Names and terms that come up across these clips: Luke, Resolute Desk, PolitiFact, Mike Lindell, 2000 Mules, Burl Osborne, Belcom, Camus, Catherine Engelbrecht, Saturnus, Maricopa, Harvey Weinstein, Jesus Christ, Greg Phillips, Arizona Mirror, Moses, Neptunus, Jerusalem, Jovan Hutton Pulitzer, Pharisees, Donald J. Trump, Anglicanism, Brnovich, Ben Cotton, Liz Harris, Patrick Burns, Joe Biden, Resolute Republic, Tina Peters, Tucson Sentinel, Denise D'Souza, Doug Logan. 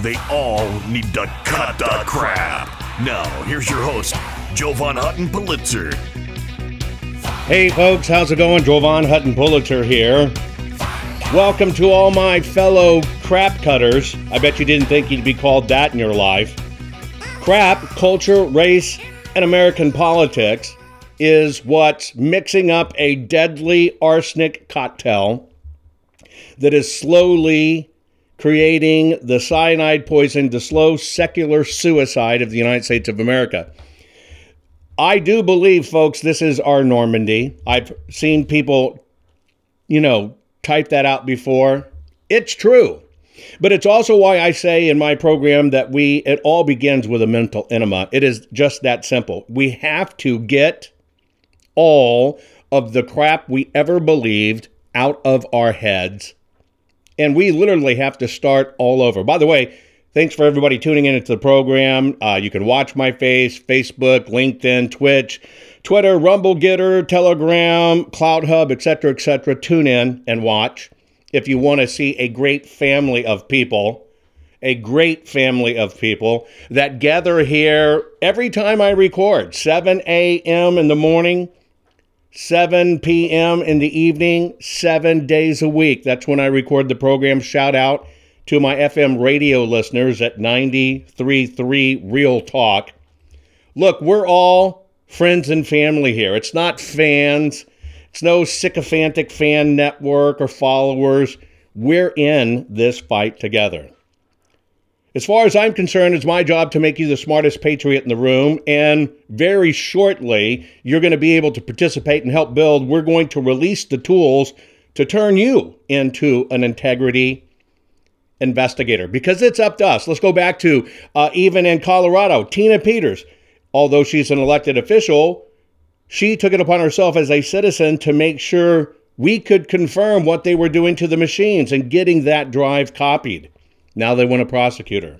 They all need to cut the crap. Now, here's your host, Jovan Hutton Pulitzer. Hey folks, how's it going? Jovan Hutton Pulitzer here. Welcome to all my fellow crap cutters. I bet you didn't think you'd be called that in your life. Crap, culture, race, and American politics is what's mixing up a deadly arsenic cocktail that is slowly creating the cyanide poison, the slow secular suicide of the United States of America. I do believe, folks, this is our Normandy. I've seen people, type that out before. It's true. But it's also why I say in my program that it all begins with a mental enema. It is just that simple. We have to get all of the crap we ever believed out of our heads. And we literally have to start all over. By the way, thanks for everybody tuning in into the program. You can watch my face, Facebook, LinkedIn, Twitch, Twitter, Rumble, Getter, Telegram, Cloud Hub, etc., etc. Tune in and watch if you want to see a great family of people that gather here every time I record, 7 a.m. in the morning, 7 p.m. in the evening, 7 days a week. That's when I record the program. Shout out to my FM radio listeners at 93.3 Real Talk. Look, we're all friends and family here. It's not fans. It's no sycophantic fan network or followers. We're in this fight together. As far as I'm concerned, it's my job to make you the smartest patriot in the room, and very shortly, you're going to be able to participate and help build. We're going to release the tools to turn you into an integrity investigator, because it's up to us. Let's go back to even in Colorado, Tina Peters. Although she's an elected official, she took it upon herself as a citizen to make sure we could confirm what they were doing to the machines and getting that drive copied. Now they want a prosecutor.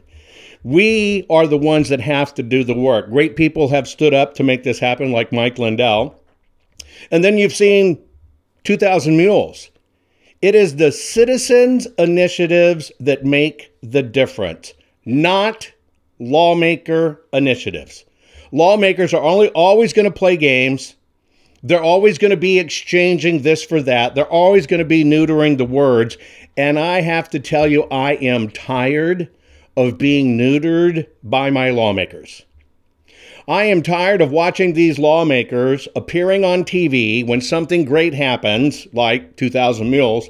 We are the ones that have to do the work. Great people have stood up to make this happen, like Mike Lindell. And then you've seen 2000 Mules. It is the citizens' initiatives that make the difference, not lawmaker initiatives. Lawmakers are only always going to play games. They're always going to be exchanging this for that. They're always going to be neutering the words. And I have to tell you, I am tired of being neutered by my lawmakers. I am tired of watching these lawmakers appearing on TV when something great happens, like 2000 Mules,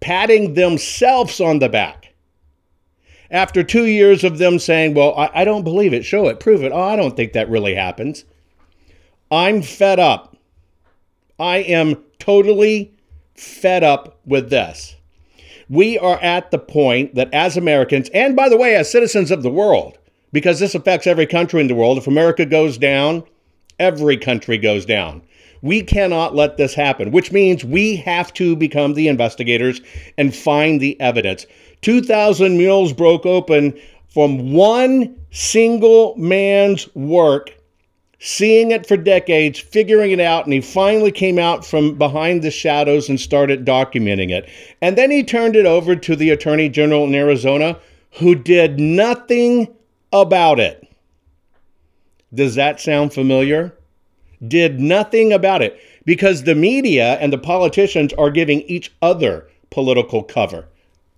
patting themselves on the back. After 2 years of them saying, well, I don't believe it, show it, prove it. Oh, I don't think that really happens. I'm fed up. I am totally fed up with this. We are at the point that as Americans, and by the way, as citizens of the world, because this affects every country in the world, if America goes down, every country goes down. We cannot let this happen, which means we have to become the investigators and find the evidence. 2,000 Mules broke open from one single man's work, seeing it for decades, figuring it out, and he finally came out from behind the shadows and started documenting it. And then he turned it over to the Attorney General in Arizona, who did nothing about it. Does that sound familiar? Did nothing about it. Because the media and the politicians are giving each other political cover.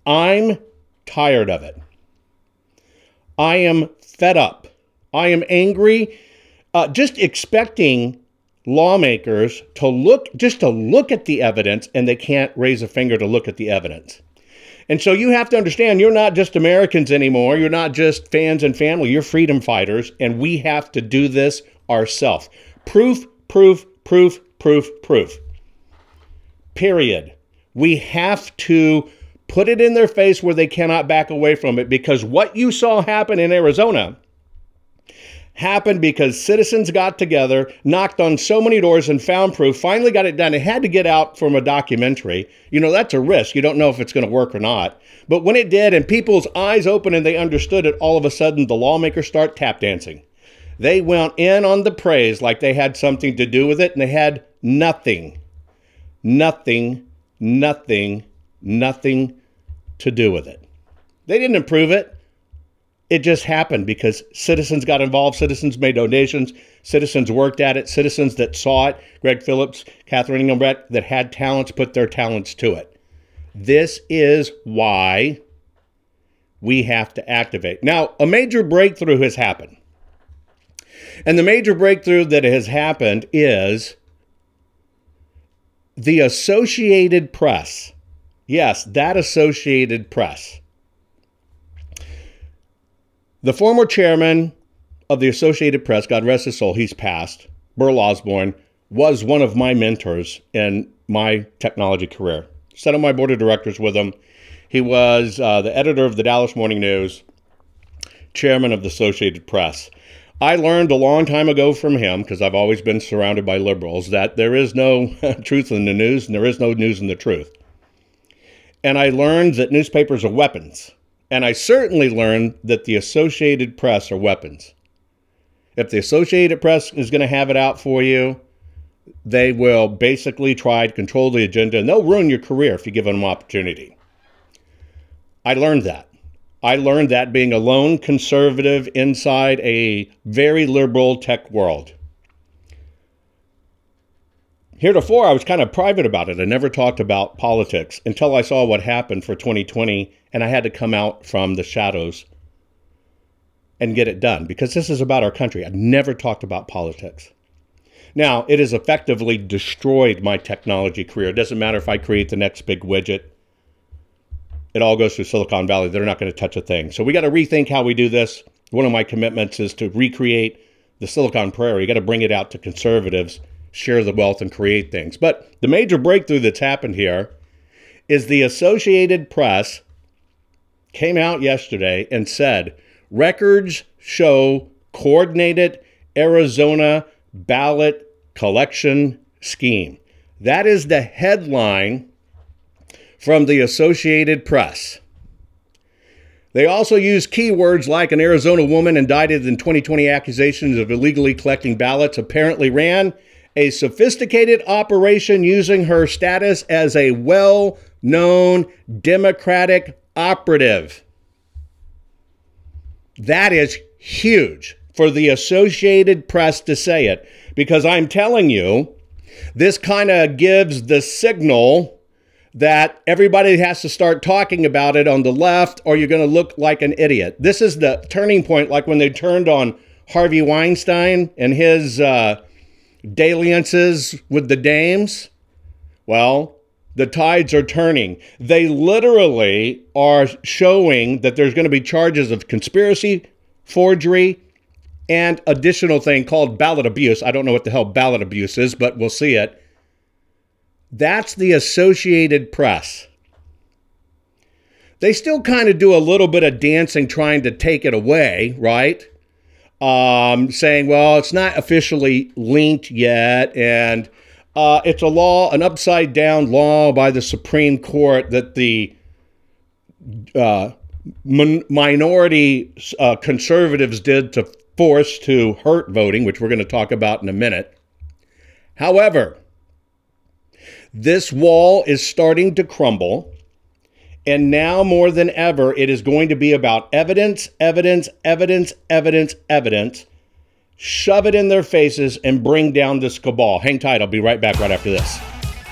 I'm tired of it. I am fed up. I am angry. Just expecting lawmakers to look at the evidence, and they can't raise a finger to look at the evidence. And so you have to understand, you're not just Americans anymore. You're not just fans and family. You're freedom fighters, and we have to do this ourselves. Proof, proof, proof, proof, proof. Period. We have to put it in their face where they cannot back away from it, because what you saw happen in Arizona happened because citizens got together, knocked on so many doors and found proof, finally got it done. It had to get out from a documentary. You know, that's a risk. You don't know if it's going to work or not. But when it did and people's eyes opened and they understood it, all of a sudden the lawmakers start tap dancing. They went in on the praise like they had something to do with it, and they had nothing, nothing, nothing, nothing to do with it. They didn't improve it. It just happened because citizens got involved, citizens made donations, citizens worked at it, citizens that saw it, Greg Phillips, Catherine Engelbrecht, that had talents, put their talents to it. This is why we have to activate. Now, a major breakthrough has happened. And the major breakthrough that has happened is the Associated Press. Yes, that Associated Press. The former chairman of the Associated Press, God rest his soul, he's passed, Burl Osborne, was one of my mentors in my technology career. Sat on my board of directors with him. He was the editor of the Dallas Morning News, chairman of the Associated Press. I learned a long time ago from him, because I've always been surrounded by liberals, that there is no truth in the news and there is no news in the truth. And I learned that newspapers are weapons. And I certainly learned that the Associated Press are weapons. If the Associated Press is going to have it out for you, they will basically try to control the agenda, and they'll ruin your career if you give them opportunity. I learned that. I learned that being a lone conservative inside a very liberal tech world. Heretofore, I was kind of private about it. I never talked about politics until I saw what happened for 2020, and I had to come out from the shadows and get it done, because this is about our country. I've never talked about politics. Now, it has effectively destroyed my technology career. It doesn't matter if I create the next big widget. It all goes through Silicon Valley. They're not going to touch a thing. So we got to rethink how we do this. One of my commitments is to recreate the Silicon Prairie. You got to bring it out to conservatives, share the wealth, and create things. But the major breakthrough that's happened here is the Associated Press came out yesterday and said, records show coordinated Arizona ballot collection scheme. That is the headline from the Associated Press. They also used keywords like an Arizona woman indicted in 2020 accusations of illegally collecting ballots apparently ran a sophisticated operation using her status as a well-known Democratic operative. That is huge for the Associated Press to say it, because I'm telling you, this kind of gives the signal that everybody has to start talking about it on the left, or you're going to look like an idiot. This is the turning point, like when they turned on Harvey Weinstein and his dalliances with the dames. Well, the tides are turning. They literally are showing that there's going to be charges of conspiracy, forgery, and additional thing called ballot abuse. I don't know what the hell ballot abuse is, but we'll see it. That's the Associated Press. They still kind of do a little bit of dancing trying to take it away, right? Saying, well, it's not officially linked yet, and it's a law, an upside-down law by the Supreme Court that the minority conservatives did to force to hurt voting, which we're going to talk about in a minute. However, this wall is starting to crumble, and now more than ever, it is going to be about evidence, evidence, evidence, evidence, evidence. Shove it in their faces and bring down this cabal. Hang tight. I'll be right back right after this.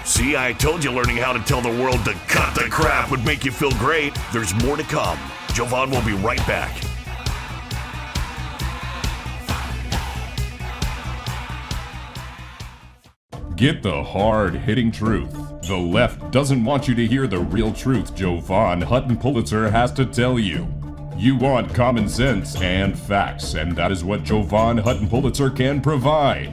See, I told you learning how to tell the world to cut the crap would make you feel great. There's more to come. Jovan will be right back. Get the hard-hitting truth. The left doesn't want you to hear the real truth Jovan Hutton Pulitzer has to tell you. You want common sense and facts, and that is what Jovan Hutton Pulitzer can provide.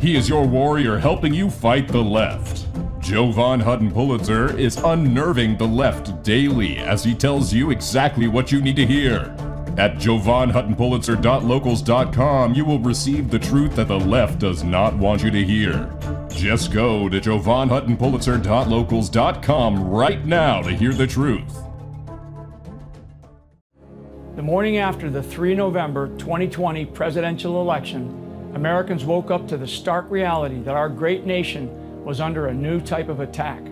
He is your warrior helping you fight the left. Jovan Hutton Pulitzer is unnerving the left daily as he tells you exactly what you need to hear. At jovanhuttonpulitzer.locals.com, you will receive the truth that the left does not want you to hear. Just go to jovanhuttonpulitzer.locals.com right now to hear the truth. The morning after the 3 November 2020 presidential election, Americans woke up to the stark reality that our great nation was under a new type of attack.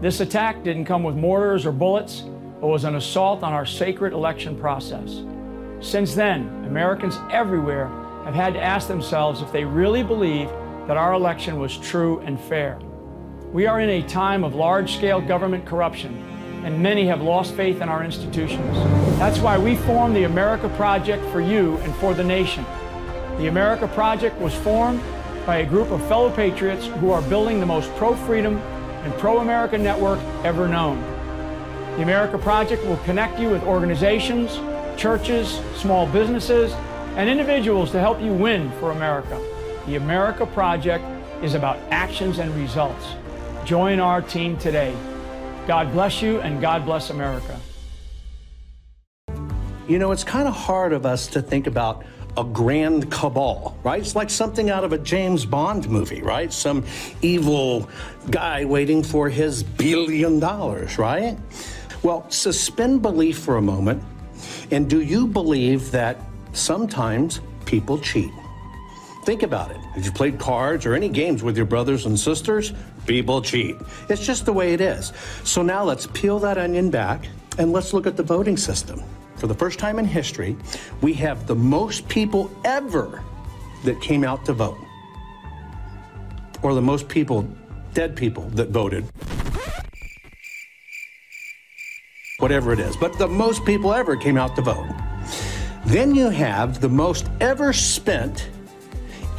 This attack didn't come with mortars or bullets, but was an assault on our sacred election process. Since then, Americans everywhere have had to ask themselves if they really believe that our election was true and fair. We are in a time of large-scale government corruption, and many have lost faith in our institutions. That's why we formed the America Project for you and for the nation. The America Project was formed by a group of fellow patriots who are building the most pro-freedom and pro-America network ever known. The America Project will connect you with organizations, churches, small businesses, and individuals to help you win for America. The America Project is about actions and results. Join our team today. God bless you, and God bless America. You know, it's kind of hard of us to think about a grand cabal, right? It's like something out of a James Bond movie, right? Some evil guy waiting for his $1 billion, right? Well, suspend belief for a moment. And do you believe that sometimes people cheat? Think about it. If you played cards or any games with your brothers and sisters, people cheat. It's just the way it is. So now let's peel that onion back and let's look at the voting system. For the first time in history, we have the most people ever that came out to vote, or the most people, dead people, that voted. Whatever it is, but the most people ever came out to vote. Then you have the most ever spent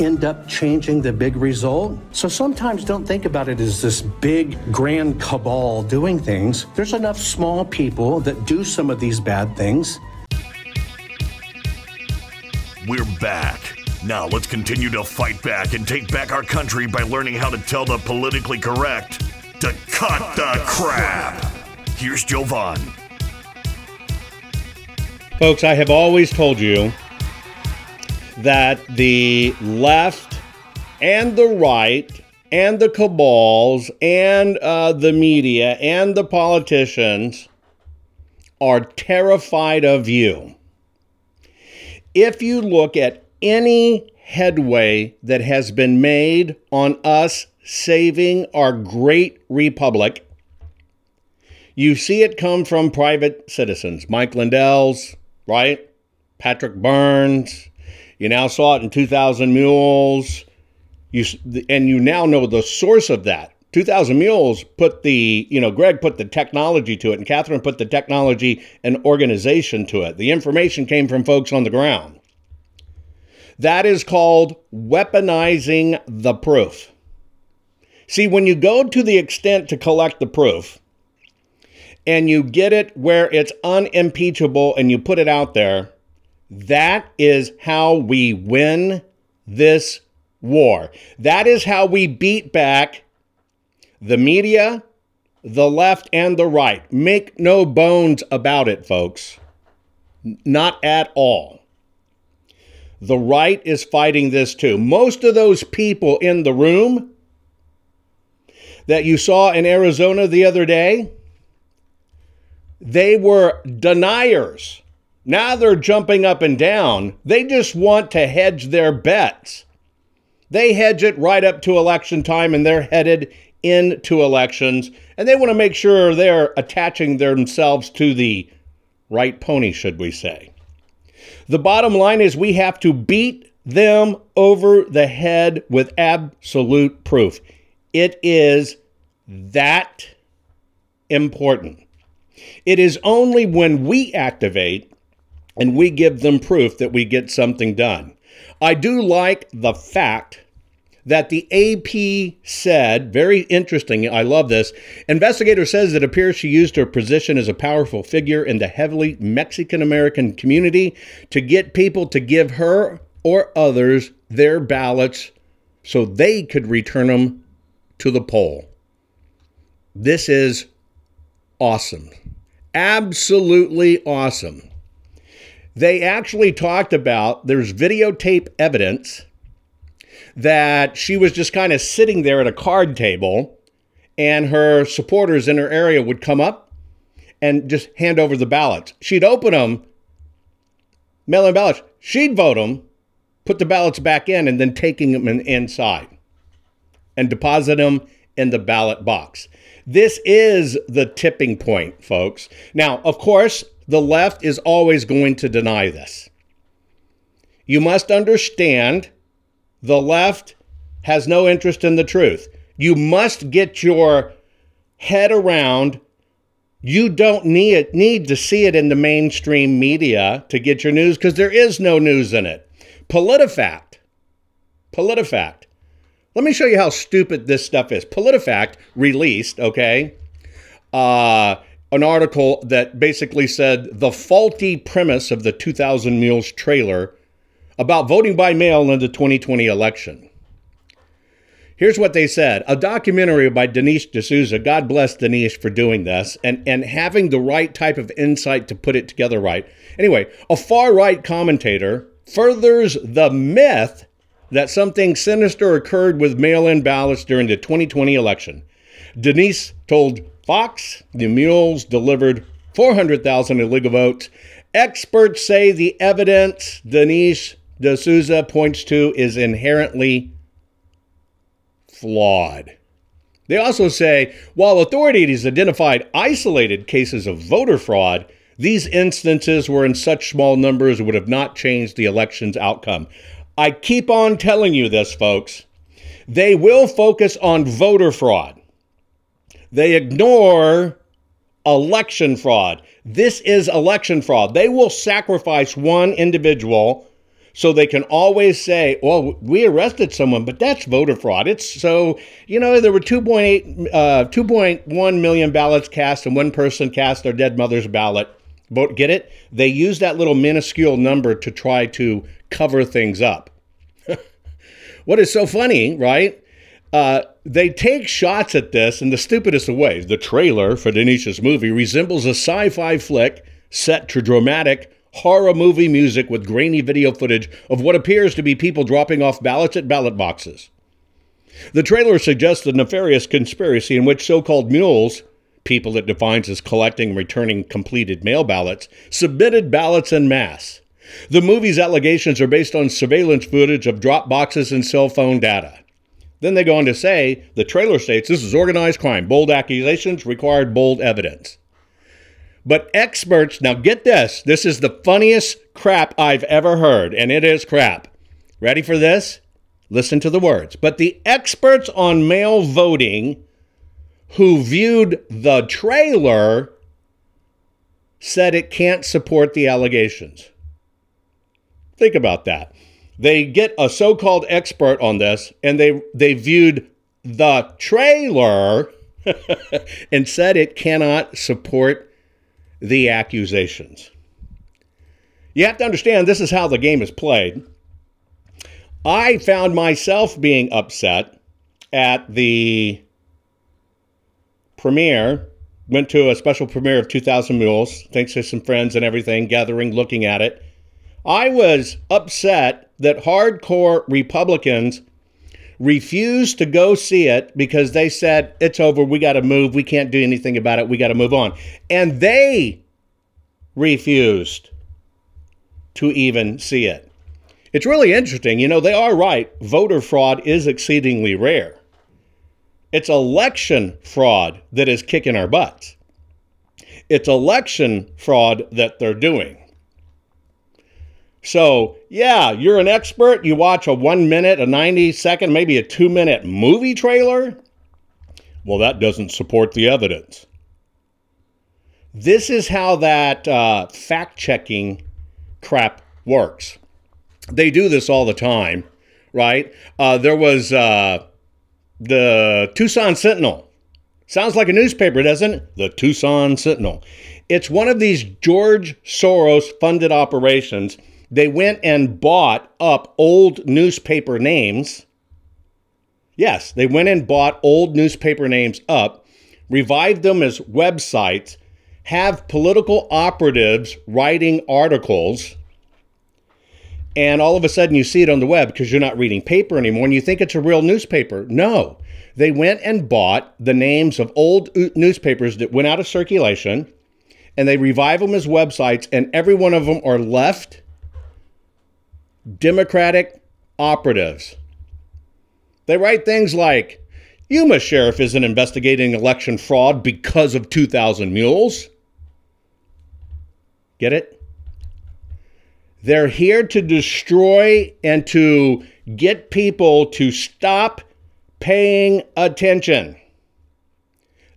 end up changing the big result? So sometimes don't think about it as this big grand cabal doing things. There's enough small people that do some of these bad things. We're back. Now let's continue to fight back and take back our country by learning how to tell the politically correct to cut the crap. Here's Jovan. Folks, I have always told you that the left and the right and the cabals and the media and the politicians are terrified of you. If you look at any headway that has been made on us saving our great republic, you see it come from private citizens. Mike Lindell's, right? Patrick Burns. You now saw it in 2000 Mules, and you now know the source of that. 2000 Mules put the, Greg put the technology to it, and Catherine put the technology and organization to it. The information came from folks on the ground. That is called weaponizing the proof. See, when you go to the extent to collect the proof, and you get it where it's unimpeachable and you put it out there, that is how we win this war. That is how we beat back the media, the left, and the right. Make no bones about it, folks. Not at all. The right is fighting this too. Most of those people in the room that you saw in Arizona the other day, they were deniers. Now they're jumping up and down. They just want to hedge their bets. They hedge it right up to election time, and they're headed into elections. And they want to make sure they're attaching themselves to the right pony, should we say. The bottom line is we have to beat them over the head with absolute proof. It is that important. It is only when we activate and we give them proof that we get something done. I do like the fact that the AP said, very interesting, I love this, investigator says it appears she used her position as a powerful figure in the heavily Mexican-American community to get people to give her or others their ballots so they could return them to the poll. This is awesome. Absolutely awesome. They actually talked about, there's videotape evidence that she was just kind of sitting there at a card table and her supporters in her area would come up and just hand over the ballots. She'd open them, mail-in ballots. She'd vote them, put the ballots back in, and then taking them inside and deposit them in the ballot box. This is the tipping point, folks. Now, of course, the left is always going to deny this. You must understand the left has no interest in the truth. You must get your head around. You don't need to see it in the mainstream media to get your news because there is no news in it. PolitiFact. Let me show you how stupid this stuff is. PolitiFact released, an article that basically said the faulty premise of the 2000 Mules trailer about voting by mail in the 2020 election. Here's what they said. A documentary by Denise D'Souza, God bless Denise for doing this, and having the right type of insight to put it together right. Anyway, a far-right commentator furthers the myth that something sinister occurred with mail-in ballots during the 2020 election. Denise told Fox the Mules delivered 400,000 illegal votes. Experts say the evidence Denise D'Souza points to is inherently flawed. They also say, while authorities identified isolated cases of voter fraud, these instances were in such small numbers would have not changed the election's outcome. I keep on telling you this, folks. They will focus on voter fraud. They ignore election fraud. This is election fraud. They will sacrifice one individual so they can always say, well, we arrested someone, but that's voter fraud. There were 2.1 million ballots cast and one person cast their dead mother's ballot. But get it? They use that little minuscule number to try to cover things up. What is so funny, right? They take shots at this in the stupidest of ways. The trailer for Denise's movie resembles a sci-fi flick set to dramatic horror movie music with grainy video footage of what appears to be people dropping off ballots at ballot boxes. The trailer suggests the nefarious conspiracy in which so-called mules, people it defines as collecting and returning completed mail ballots, submitted ballots en masse. The movie's allegations are based on surveillance footage of drop boxes and cell phone data. Then they go on to say, the trailer states, this is organized crime. Bold accusations required bold evidence. But experts, now get this, this is the funniest crap I've ever heard, and it is crap. Ready for this? Listen to the words. But the experts on mail voting who viewed the trailer said it can't support the allegations. Think about that. They get a so-called expert on this, and they viewed the trailer and said it cannot support the accusations. You have to understand, this is how the game is played. I found myself being upset at the premiere, went to a special premiere of 2000 Mules, thanks to some friends and everything, gathering, looking at it. I was upset that hardcore Republicans refused to go see it because they said, it's over, we got to move, we can't do anything about it, we got to move on. And they refused to even see it. It's really interesting. They are right. Voter fraud is exceedingly rare. It's election fraud that is kicking our butts. It's election fraud that they're doing. So, yeah, you're an expert. You watch a 1 minute, a 90-second, maybe a 2-minute movie trailer. Well, that doesn't support the evidence. This is how that fact-checking crap works. They do this all the time, right? There was the Tucson Sentinel. Sounds like a newspaper, doesn't it? The Tucson Sentinel. It's one of these George Soros-funded operations. They went and bought up old newspaper names. Yes, they went and bought old newspaper names up, revived them as websites, have political operatives writing articles, and all of a sudden you see it on the web because you're not reading paper anymore and you think it's a real newspaper. No, they went and bought the names of old newspapers that went out of circulation, and they revive them as websites, and every one of them are left Democratic operatives. They write things like, Yuma Sheriff isn't investigating election fraud because of 2000 Mules. Get it? They're here to destroy and to get people to stop paying attention.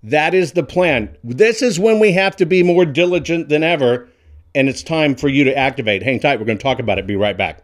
That is the plan. This is when we have to be more diligent than ever, and it's time for you to activate. Hang tight. We're going to talk about it. Be right back.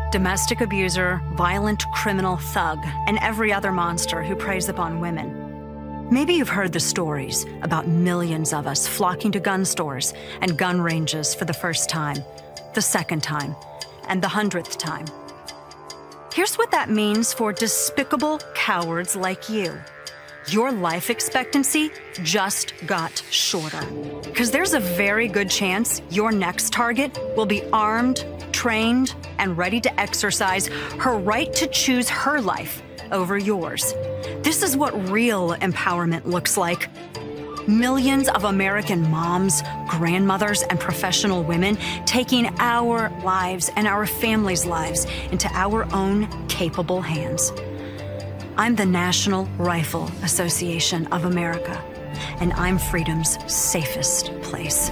domestic abuser, violent criminal thug, and every other monster who preys upon women. Maybe you've heard the stories about millions of us flocking to gun stores and gun ranges for the first time, the second time, and the 100th time. Here's what that means for despicable cowards like you. Your life expectancy just got shorter, because there's a very good chance your next target will be armed, trained, and ready to exercise her right to choose her life over yours. This is what real empowerment looks like. Millions of American moms, grandmothers, and professional women taking our lives and our families' lives into our own capable hands. I'm the National Rifle Association of America, and I'm freedom's safest place.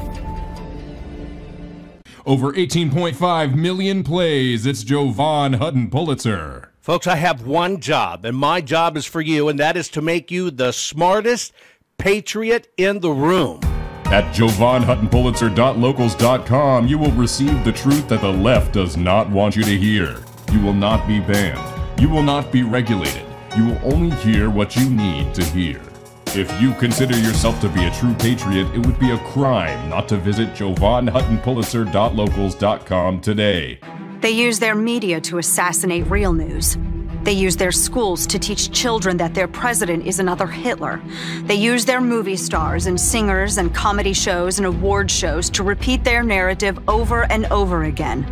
Over 18.5 million plays, it's Jovan Hutton Pulitzer. Folks, I have one job, and my job is for you, and that is to make you the smartest patriot in the room. At jovanhuttonpulitzer.locals.com, you will receive the truth that the left does not want you to hear. You will not be banned. You will not be regulated. You will only hear what you need to hear. If you consider yourself to be a true patriot, it would be a crime not to visit jovanhuttonpulitzer.locals.com today. They use their media to assassinate real news. They use their schools to teach children that their president is another Hitler. They use their movie stars and singers and comedy shows and award shows to repeat their narrative over and over again.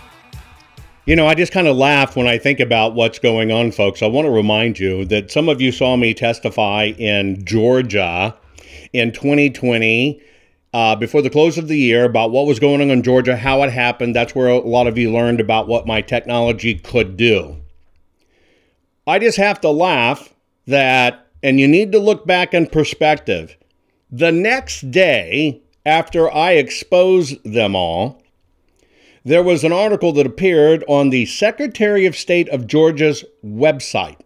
You know, I just kind of laugh when I think about what's going on, folks. I want to remind you that some of you saw me testify in Georgia in 2020, before the close of the year, about what was going on in Georgia, how it happened. That's where a lot of you learned about what my technology could do. I just have to laugh that, and you need to look back in perspective. The next day, after I exposed them all, there was an article that appeared on the Secretary of State of Georgia's website,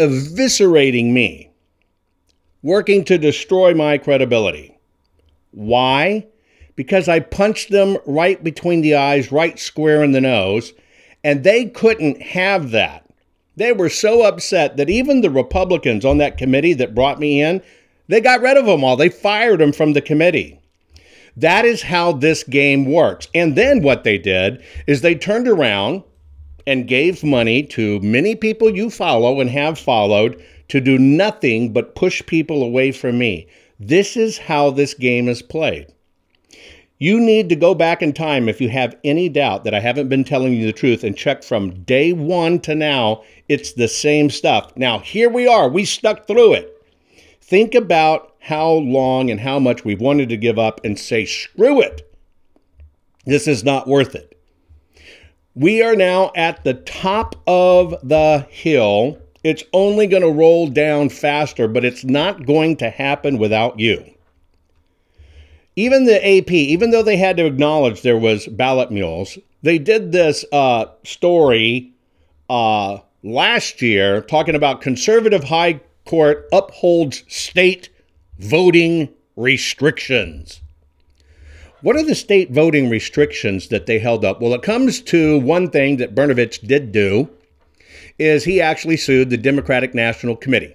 eviscerating me, working to destroy my credibility. Why? Because I punched them right between the eyes, right square in the nose, and they couldn't have that. They were so upset that even the Republicans on that committee that brought me in, they got rid of them all. They fired them from the committee. That is how this game works. And then what they did is they turned around and gave money to many people you follow and have followed to do nothing but push people away from me. This is how this game is played. You need to go back in time if you have any doubt that I haven't been telling you the truth and check from day one to now. It's the same stuff. Now, here we are. We stuck through it. Think about how long and how much we've wanted to give up and say, screw it. This is not worth it. We are now at the top of the hill. It's only going to roll down faster, but it's not going to happen without you. Even the AP, even though they had to acknowledge there was ballot mules, they did this story last year talking about conservative high court upholds state voting restrictions. What are the state voting restrictions that they held up? Well, it comes to one thing that Brnovich did do, is he actually sued the Democratic National Committee.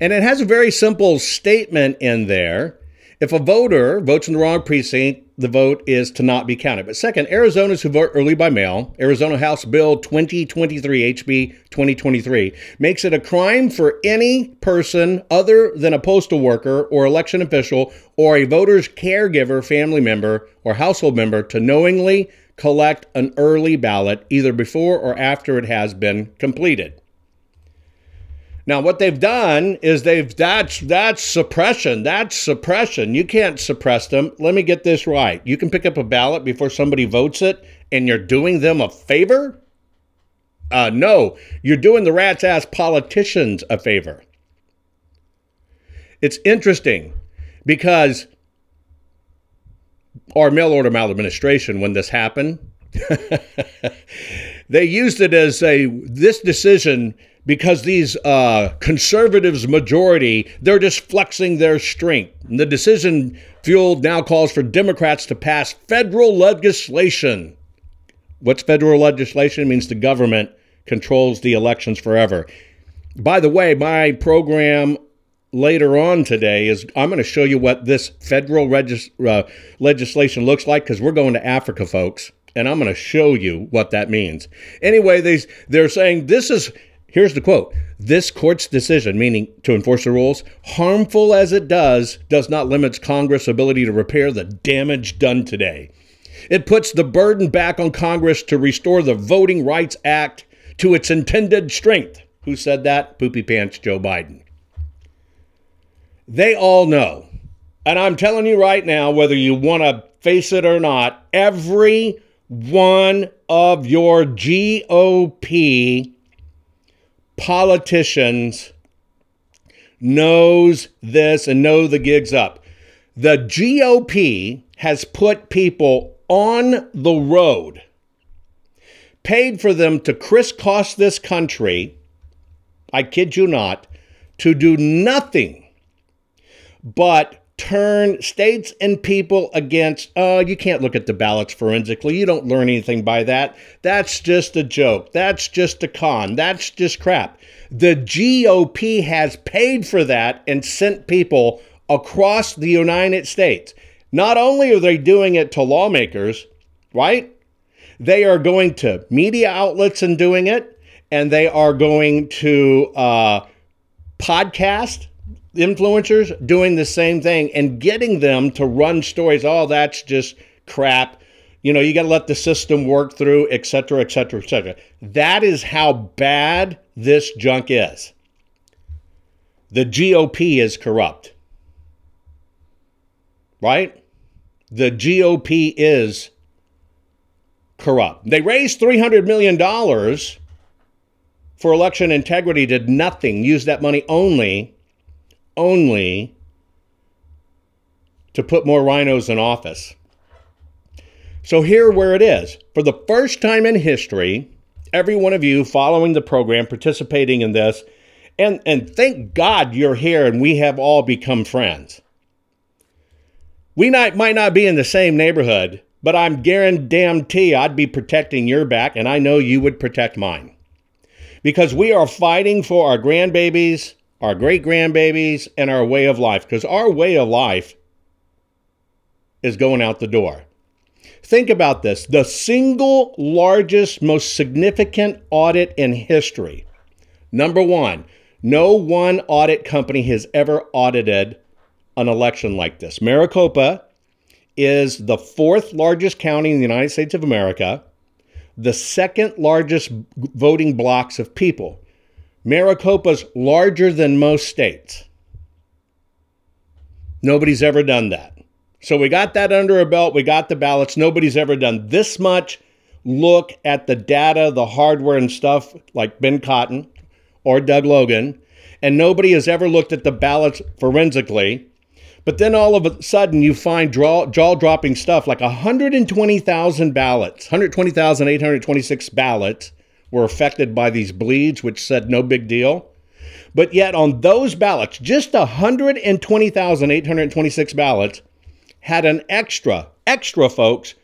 And it has a very simple statement in there. If a voter votes in the wrong precinct, the vote is to not be counted. But second, Arizonans who vote early by mail, Arizona House Bill 2023, HB 2023, makes it a crime for any person other than a postal worker or election official or a voter's caregiver, family member, or household member to knowingly collect an early ballot either before or after it has been completed. Now, what they've done is that's suppression. That's suppression. You can't suppress them. Let me get this right. You can pick up a ballot before somebody votes it, and you're doing them a favor? No, you're doing the rat's ass politicians a favor. It's interesting because our mail order maladministration, when this happened, they used it as this decision because these conservatives majority, they're just flexing their strength. And the decision fueled now calls for Democrats to pass federal legislation. What's federal legislation? It means the government controls the elections forever. By the way, my program later on today is I'm going to show you what this federal legislation looks like, because we're going to Africa, folks, and I'm going to show you what that means. Anyway, they're saying this is, here's the quote, "This court's decision," meaning to enforce the rules, "harmful as it does not limit Congress' ability to repair the damage done today. It puts the burden back on Congress to restore the Voting Rights Act to its intended strength." Who said that? Poopy Pants Joe Biden. They all know. And I'm telling you right now, whether you want to face it or not, every one of your GOP politicians knows this and know the gig's up. The GOP has put people on the road, paid for them to crisscross this country, I kid you not, to do nothing but turn states and people against, you can't look at the ballots forensically, you don't learn anything by that. That's just a joke. That's just a con. That's just crap. The GOP has paid for that and sent people across the United States. Not only are they doing it to lawmakers, right? They are going to media outlets and doing it, and they are going to podcast influencers doing the same thing and getting them to run stories. Oh, that's just crap. You know, you got to let the system work through, et cetera, et cetera, et cetera. That is how bad this junk is. The GOP is corrupt. Right? The GOP is corrupt. They raised $300 million for election integrity, did nothing, used that money only to put more rhinos in office. So here where it is. For the first time in history, every one of you following the program, participating in this, and thank God you're here and we have all become friends. We might not be in the same neighborhood, but I'm guaranteed I'd be protecting your back, and I know you would protect mine. Because we are fighting for our grandbabies, our great-grandbabies, and our way of life. Because our way of life is going out the door. Think about this. The single largest, most significant audit in history. Number one, no one audit company has ever audited an election like this. Maricopa is the fourth largest county in the United States of America, the second largest voting blocks of people. Maricopa's larger than most states. Nobody's ever done that. So we got that under our belt. We got the ballots. Nobody's ever done this much. Look at the data, the hardware and stuff like Ben Cotton or Doug Logan, and nobody has ever looked at the ballots forensically. But then all of a sudden you find jaw-dropping stuff like 120,000 ballots, 120,826 ballots were affected by these bleeds, which said no big deal. But yet on those ballots, just 120,826 ballots had an extra folks,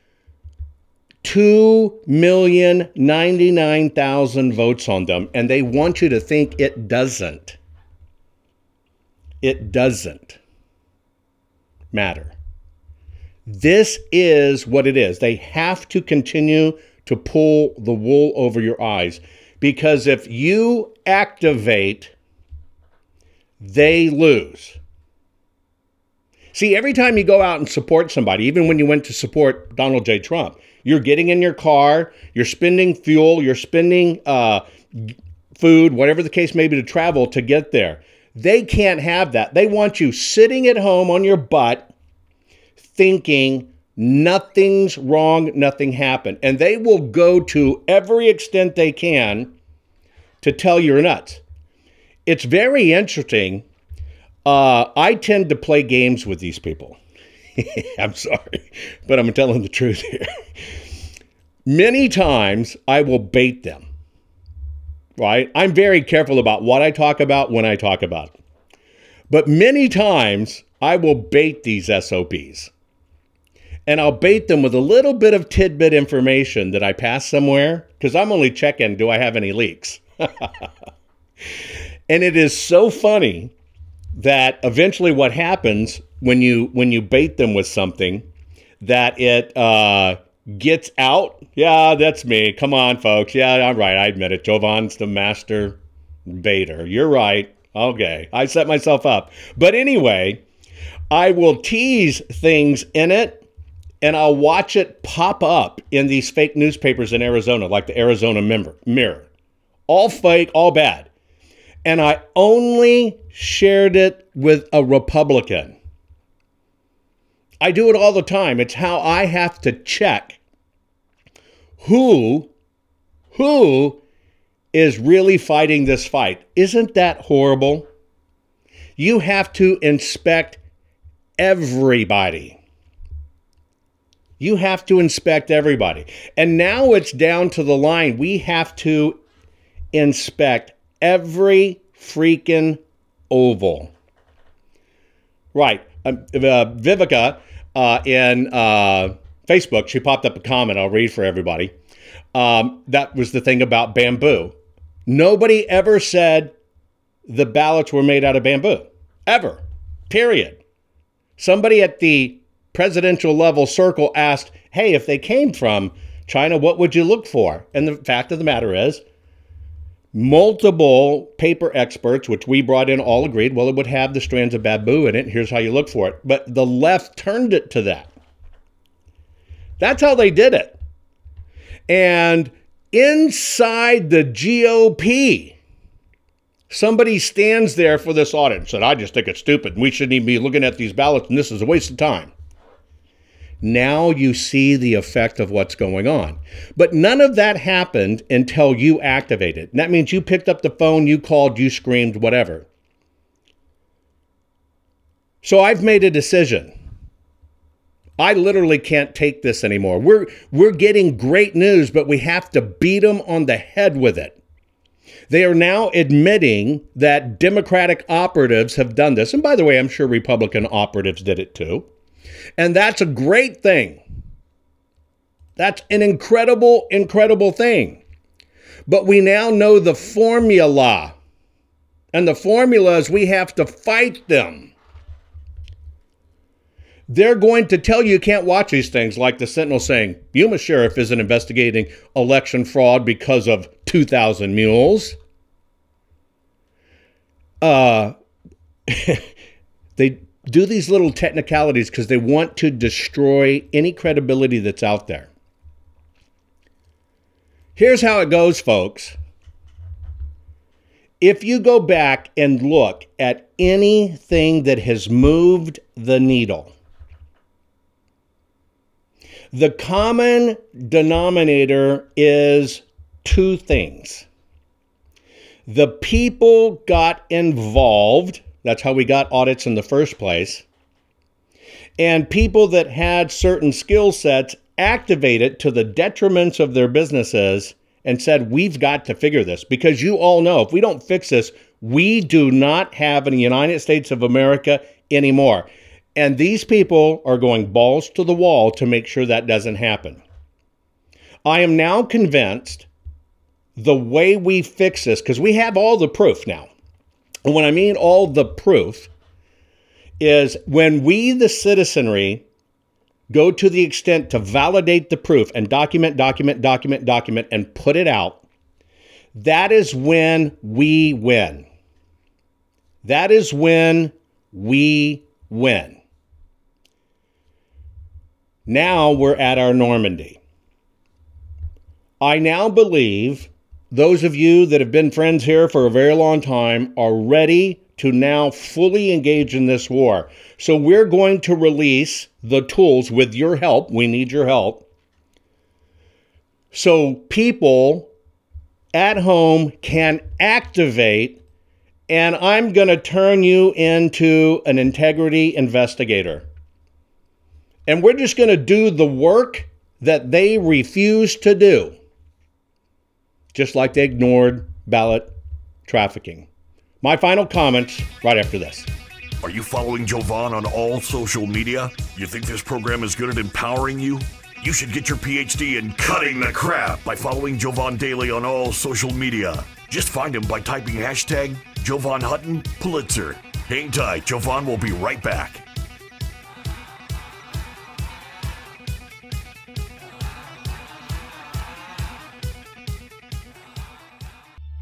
2,099,000 votes on them. And they want you to think it doesn't. It doesn't matter. This is what it is. They have to continue to pull the wool over your eyes, because if you activate, they lose. See, every time you go out and support somebody, even when you went to support Donald J. Trump, you're getting in your car, you're spending fuel, you're spending food, whatever the case may be, to travel to get there. They can't have that. They want you sitting at home on your butt thinking nothing's wrong, nothing happened. And they will go to every extent they can to tell you're nuts. It's very interesting. I tend to play games with these people. I'm sorry, but I'm telling the truth here. Many times I will bait them. Right? I'm very careful about what I talk about when I talk about it. But many times I will bait these SOBs. And I'll bait them with a little bit of tidbit information that I pass somewhere, because I'm only checking, do I have any leaks? And it is so funny that eventually what happens when you bait them with something, that it gets out. Yeah, that's me. Come on, folks. Yeah, I'm right. I admit it. Jovan's the master baiter. You're right. Okay. I set myself up. But anyway, I will tease things in it, and I'll watch it pop up in these fake newspapers in Arizona, like the Arizona Mirror. All fake, all bad. And I only shared it with a Republican. I do it all the time. It's how I have to check who is really fighting this fight. Isn't that horrible? You have to inspect everybody. You have to inspect everybody. And now it's down to the line. We have to inspect every freaking oval. Right. Vivica in Facebook, she popped up a comment. I'll read for everybody. That was the thing about bamboo. Nobody ever said the ballots were made out of bamboo. Ever. Period. Somebody at the presidential level circle asked, hey, if they came from China, what would you look for? And the fact of the matter is, multiple paper experts, which we brought in, all agreed, well, it would have the strands of bamboo in it. Here's how you look for it. But the left turned it to that. That's how they did it. And inside the GOP, somebody stands there for this audit and said, I just think it's stupid. We shouldn't even be looking at these ballots, and this is a waste of time. Now you see the effect of what's going on. But none of that happened until you activated. And that means you picked up the phone, you called, you screamed, whatever. So I've made a decision. I literally can't take this anymore. We're getting great news, but we have to beat them on the head with it. They are now admitting that Democratic operatives have done this. And by the way, I'm sure Republican operatives did it too. And that's a great thing. That's an incredible, incredible thing. But we now know the formula. And the formula is we have to fight them. They're going to tell you can't watch these things, like the Sentinel saying, Yuma Sheriff isn't investigating election fraud because of 2000 Mules. They do these little technicalities because they want to destroy any credibility that's out there. Here's how it goes, folks. If you go back and look at anything that has moved the needle, the common denominator is two things. The people got involved. That's how we got audits in the first place. And people that had certain skill sets activated to the detriments of their businesses and said, we've got to figure this, because you all know if we don't fix this, we do not have in the United States of America anymore. And these people are going balls to the wall to make sure that doesn't happen. I am now convinced the way we fix this, because we have all the proof now. And when I mean all the proof is when we, the citizenry, go to the extent to validate the proof and document, and put it out, that is when we win. That is when we win. Now we're at our Normandy. I now believe those of you that have been friends here for a very long time are ready to now fully engage in this war. So we're going to release the tools with your help. We need your help. So people at home can activate, and I'm going to turn you into an integrity investigator. And we're just going to do the work that they refuse to do. Just like they ignored ballot trafficking. My final comments right after this. Are you following Jovan on all social media? You think this program is good at empowering you? You should get your PhD in cutting the crap by following Jovan daily on all social media. Just find him by typing hashtag Jovan Hutton Pulitzer. Hang tight. Jovan will be right back.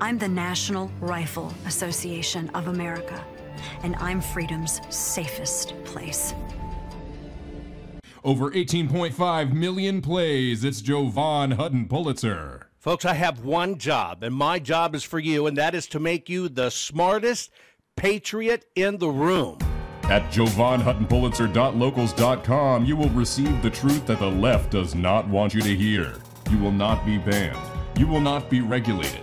I'm the National Rifle Association of America, and I'm freedom's safest place. Over 18.5 million plays, it's Jovan Hutton Pulitzer. Folks, I have one job, and my job is for you, and that is to make you the smartest patriot in the room. At jovanhuttonpulitzer.locals.com, you will receive the truth that the left does not want you to hear. You will not be banned. You will not be regulated.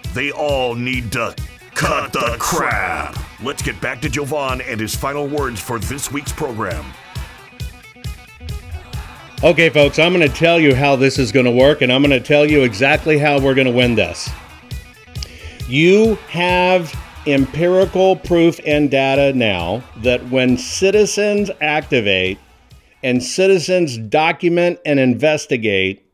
they all need to cut the crap. Let's get back to Jovan and his final words for this week's program. Okay, folks, I'm going to tell you how this is going to work, and I'm going to tell you exactly how we're going to win this. You have empirical proof and data now that when citizens activate and citizens document and investigate,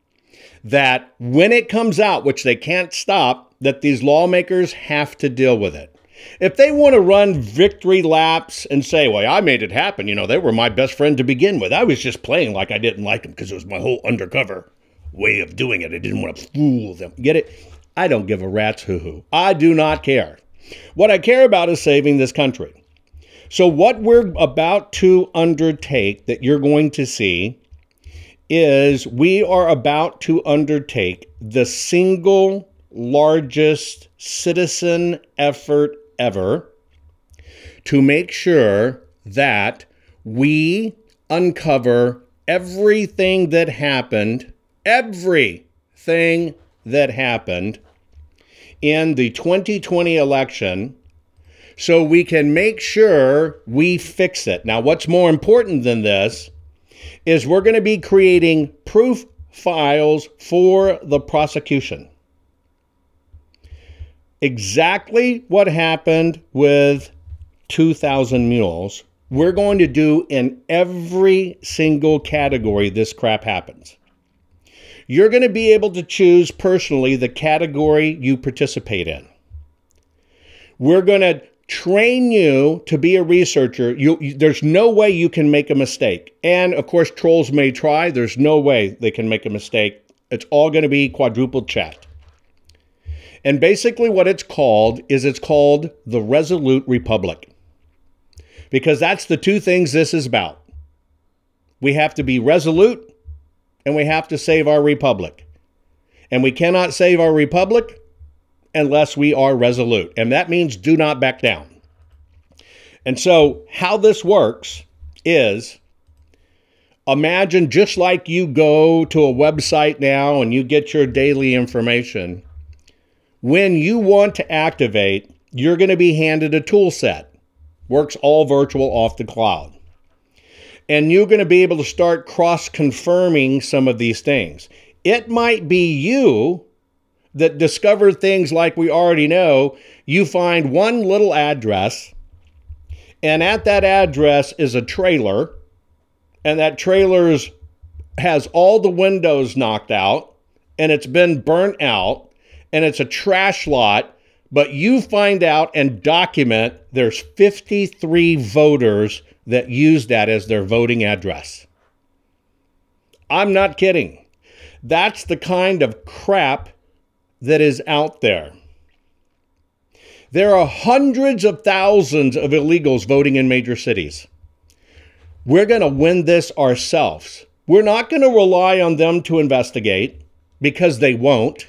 that when it comes out, which they can't stop, that these lawmakers have to deal with it. If they want to run victory laps and say, well, I made it happen, you know, they were my best friend to begin with, I was just playing like I didn't like them because it was my whole undercover way of doing it, I didn't want to fool them. Get it? I don't give a rat's hoo-hoo. I do not care. What I care about is saving this country. So what we're about to undertake that you're going to see is we are about to undertake the single largest citizen effort ever to make sure that we uncover everything that happened in the 2020 election, so we can make sure we fix it. Now, what's more important than this is we're going to be creating proof files for the prosecution. Exactly what happened with 2000 Mules, we're going to do in every single category this crap happens. You're going to be able to choose personally the category you participate in. We're going to train you to be a researcher. There's no way you can make a mistake. And of course, trolls may try. There's no way they can make a mistake. It's all going to be quadruple checked. And basically what it's called is the Resolute Republic. Because that's the two things this is about. We have to be resolute and we have to save our republic. And we cannot save our republic unless we are resolute. And that means do not back down. And so how this works is, imagine just like you go to a website now and you get your daily information. When you want to activate, you're going to be handed a tool set. Works all virtual off the cloud. And you're going to be able to start cross-confirming some of these things. It might be you that discover things like we already know. You find one little address, and at that address is a trailer, and that trailer has all the windows knocked out, and it's been burnt out, and it's a trash lot, but you find out and document there's 53 voters that use that as their voting address. I'm not kidding. That's the kind of crap that is out there. There are hundreds of thousands of illegals voting in major cities. We're going to win this ourselves. We're not going to rely on them to investigate because they won't.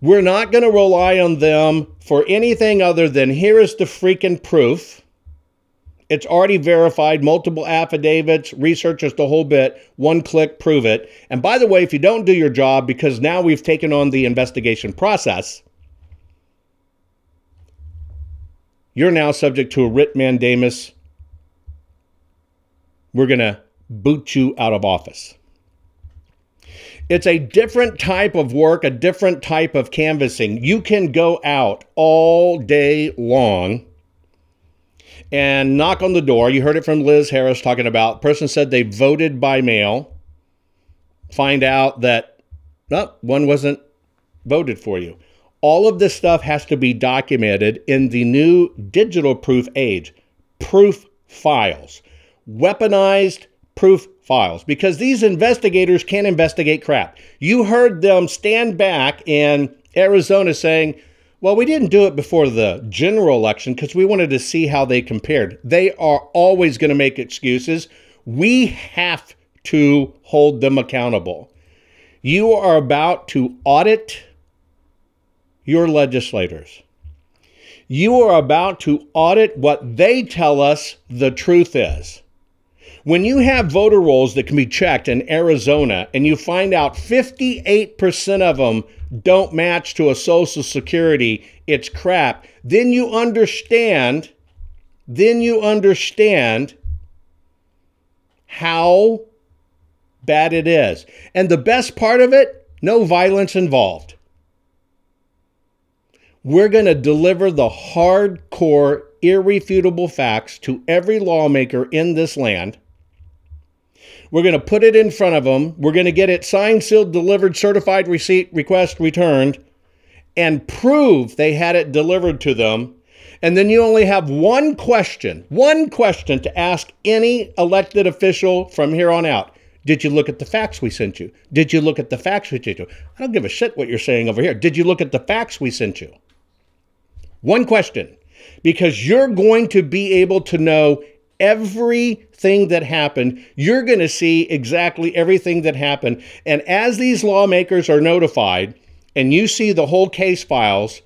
We're not going to rely on them for anything other than here is the freaking proof. It's already verified, multiple affidavits, researchers, the whole bit, one click, prove it. And by the way, if you don't do your job, because now we've taken on the investigation process, you're now subject to a writ mandamus. We're going to boot you out of office. It's a different type of work, a different type of canvassing. You can go out all day long and knock on the door. You heard it from Liz Harris talking about, person said they voted by mail. Find out that one wasn't voted for you. All of this stuff has to be documented in the new digital proof age. Proof files. Weaponized proof files, because these investigators can't investigate crap. You heard them stand back in Arizona saying, well, we didn't do it before the general election because we wanted to see how they compared. They are always going to make excuses. We have to hold them accountable. You are about to audit your legislators. You are about to audit what they tell us the truth is. When you have voter rolls that can be checked in Arizona and you find out 58% of them don't match to a Social Security, it's crap. Then you understand how bad it is. And the best part of it, no violence involved. We're going to deliver the hardcore, irrefutable facts to every lawmaker in this land. We're going to put it in front of them. We're going to get it signed, sealed, delivered, certified receipt, request returned, and prove they had it delivered to them. And then you only have one question to ask any elected official from here on out. Did you look at the facts we sent you? I don't give a shit what you're saying over here. Did you look at the facts we sent you? One question, because you're going to be able to know everything that happened. You're going to see exactly everything that happened. And as these lawmakers are notified and you see the whole case files,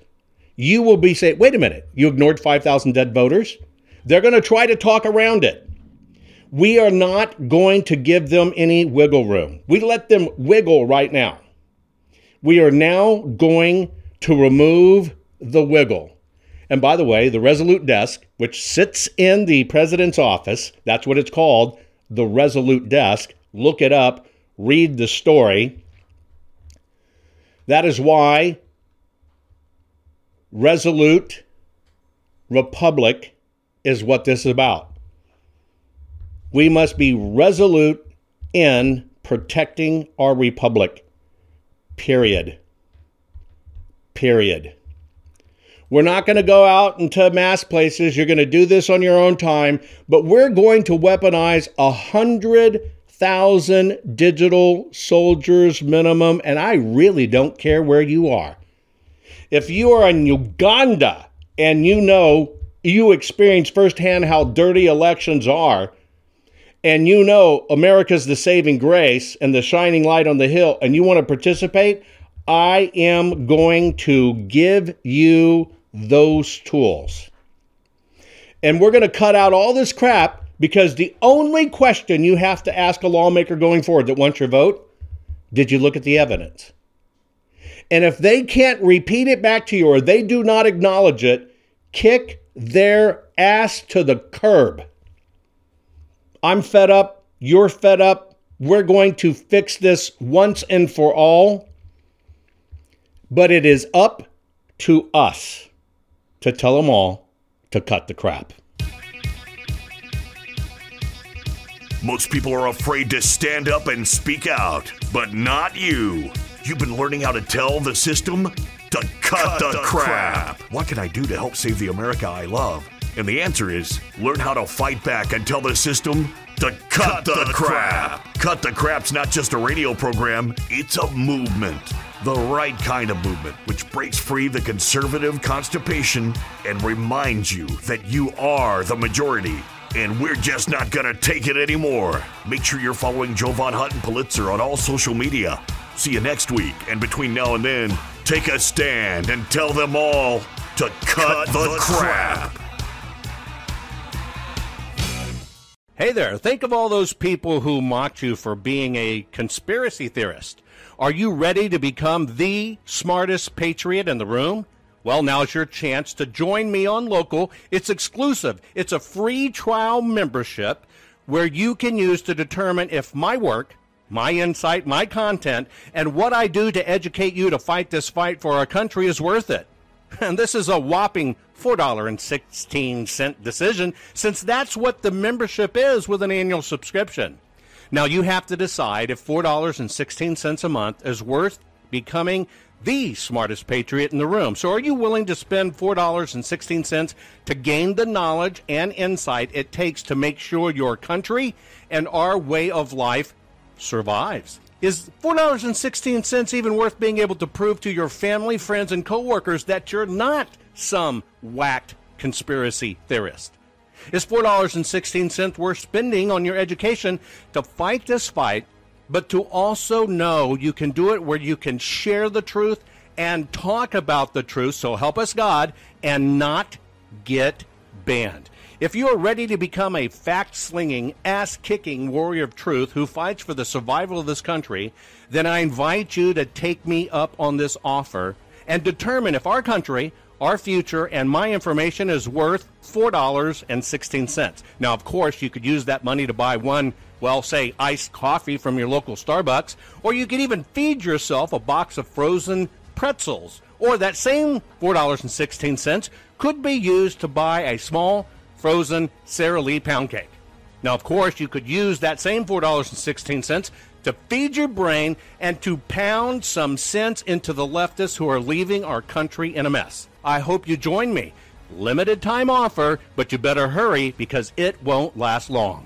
you will be saying, wait a minute, you ignored 5,000 dead voters? They're going to try to talk around it. We are not going to give them any wiggle room. We let them wiggle right now. We are now going to remove the wiggle. And by the way, the Resolute Desk, which sits in the president's office, that's what it's called, the Resolute Desk. Look it up, read the story. That is why Resolute Republic is what this is about. We must be resolute in protecting our republic. Period. We're not going to go out into mass places. You're going to do this on your own time, but we're going to weaponize 100,000 digital soldiers minimum, and I really don't care where you are. If you are in Uganda and you know you experience firsthand how dirty elections are, and you know America's the saving grace and the shining light on the hill, and you want to participate, I am going to give you those tools. And we're going to cut out all this crap, because the only question you have to ask a lawmaker going forward that wants your vote, did you look at the evidence? And if they can't repeat it back to you or they do not acknowledge it, kick their ass to the curb. I'm fed up. You're fed up. We're going to fix this once and for all. But it is up to us to tell them all to cut the crap. Most people are afraid to stand up and speak out, but not you. You've been learning how to tell the system to cut the crap. What can I do to help save the America I love? And the answer is, learn how to fight back and tell the system to cut the crap. Cut the Crap's not just a radio program, it's a movement. The right kind of movement, which breaks free the conservative constipation and reminds you that you are the majority. And we're just not going to take it anymore. Make sure you're following Jovan Hutton Pulitzer on all social media. See you next week. And between now and then, take a stand and tell them all to cut the crap. Hey there, think of all those people who mocked you for being a conspiracy theorist. Are you ready to become the smartest patriot in the room? Well, now's your chance to join me on Local. It's exclusive. It's a free trial membership where you can use to determine if my work, my insight, my content, and what I do to educate you to fight this fight for our country is worth it. And this is a whopping $4.16 decision, since that's what the membership is with an annual subscription. Now, you have to decide if $4.16 a month is worth becoming the smartest patriot in the room. So are you willing to spend $4.16 to gain the knowledge and insight it takes to make sure your country and our way of life survives? Is $4.16 even worth being able to prove to your family, friends, and coworkers that you're not some whacked conspiracy theorist? Is $4.16 worth spending on your education to fight this fight, but to also know you can do it where you can share the truth and talk about the truth, so help us God, and not get banned? If you are ready to become a fact-slinging, ass-kicking warrior of truth who fights for the survival of this country, then I invite you to take me up on this offer and determine if our country, our future, and my information is worth $4.16. Now, of course, you could use that money to buy one, well, say, iced coffee from your local Starbucks, or you could even feed yourself a box of frozen pretzels. Or that same $4.16 could be used to buy a small frozen Sara Lee pound cake. Now, of course, you could use that same $4.16 to feed your brain and to pound some sense into the leftists who are leaving our country in a mess. I hope you join me. Limited time offer, but you better hurry because it won't last long.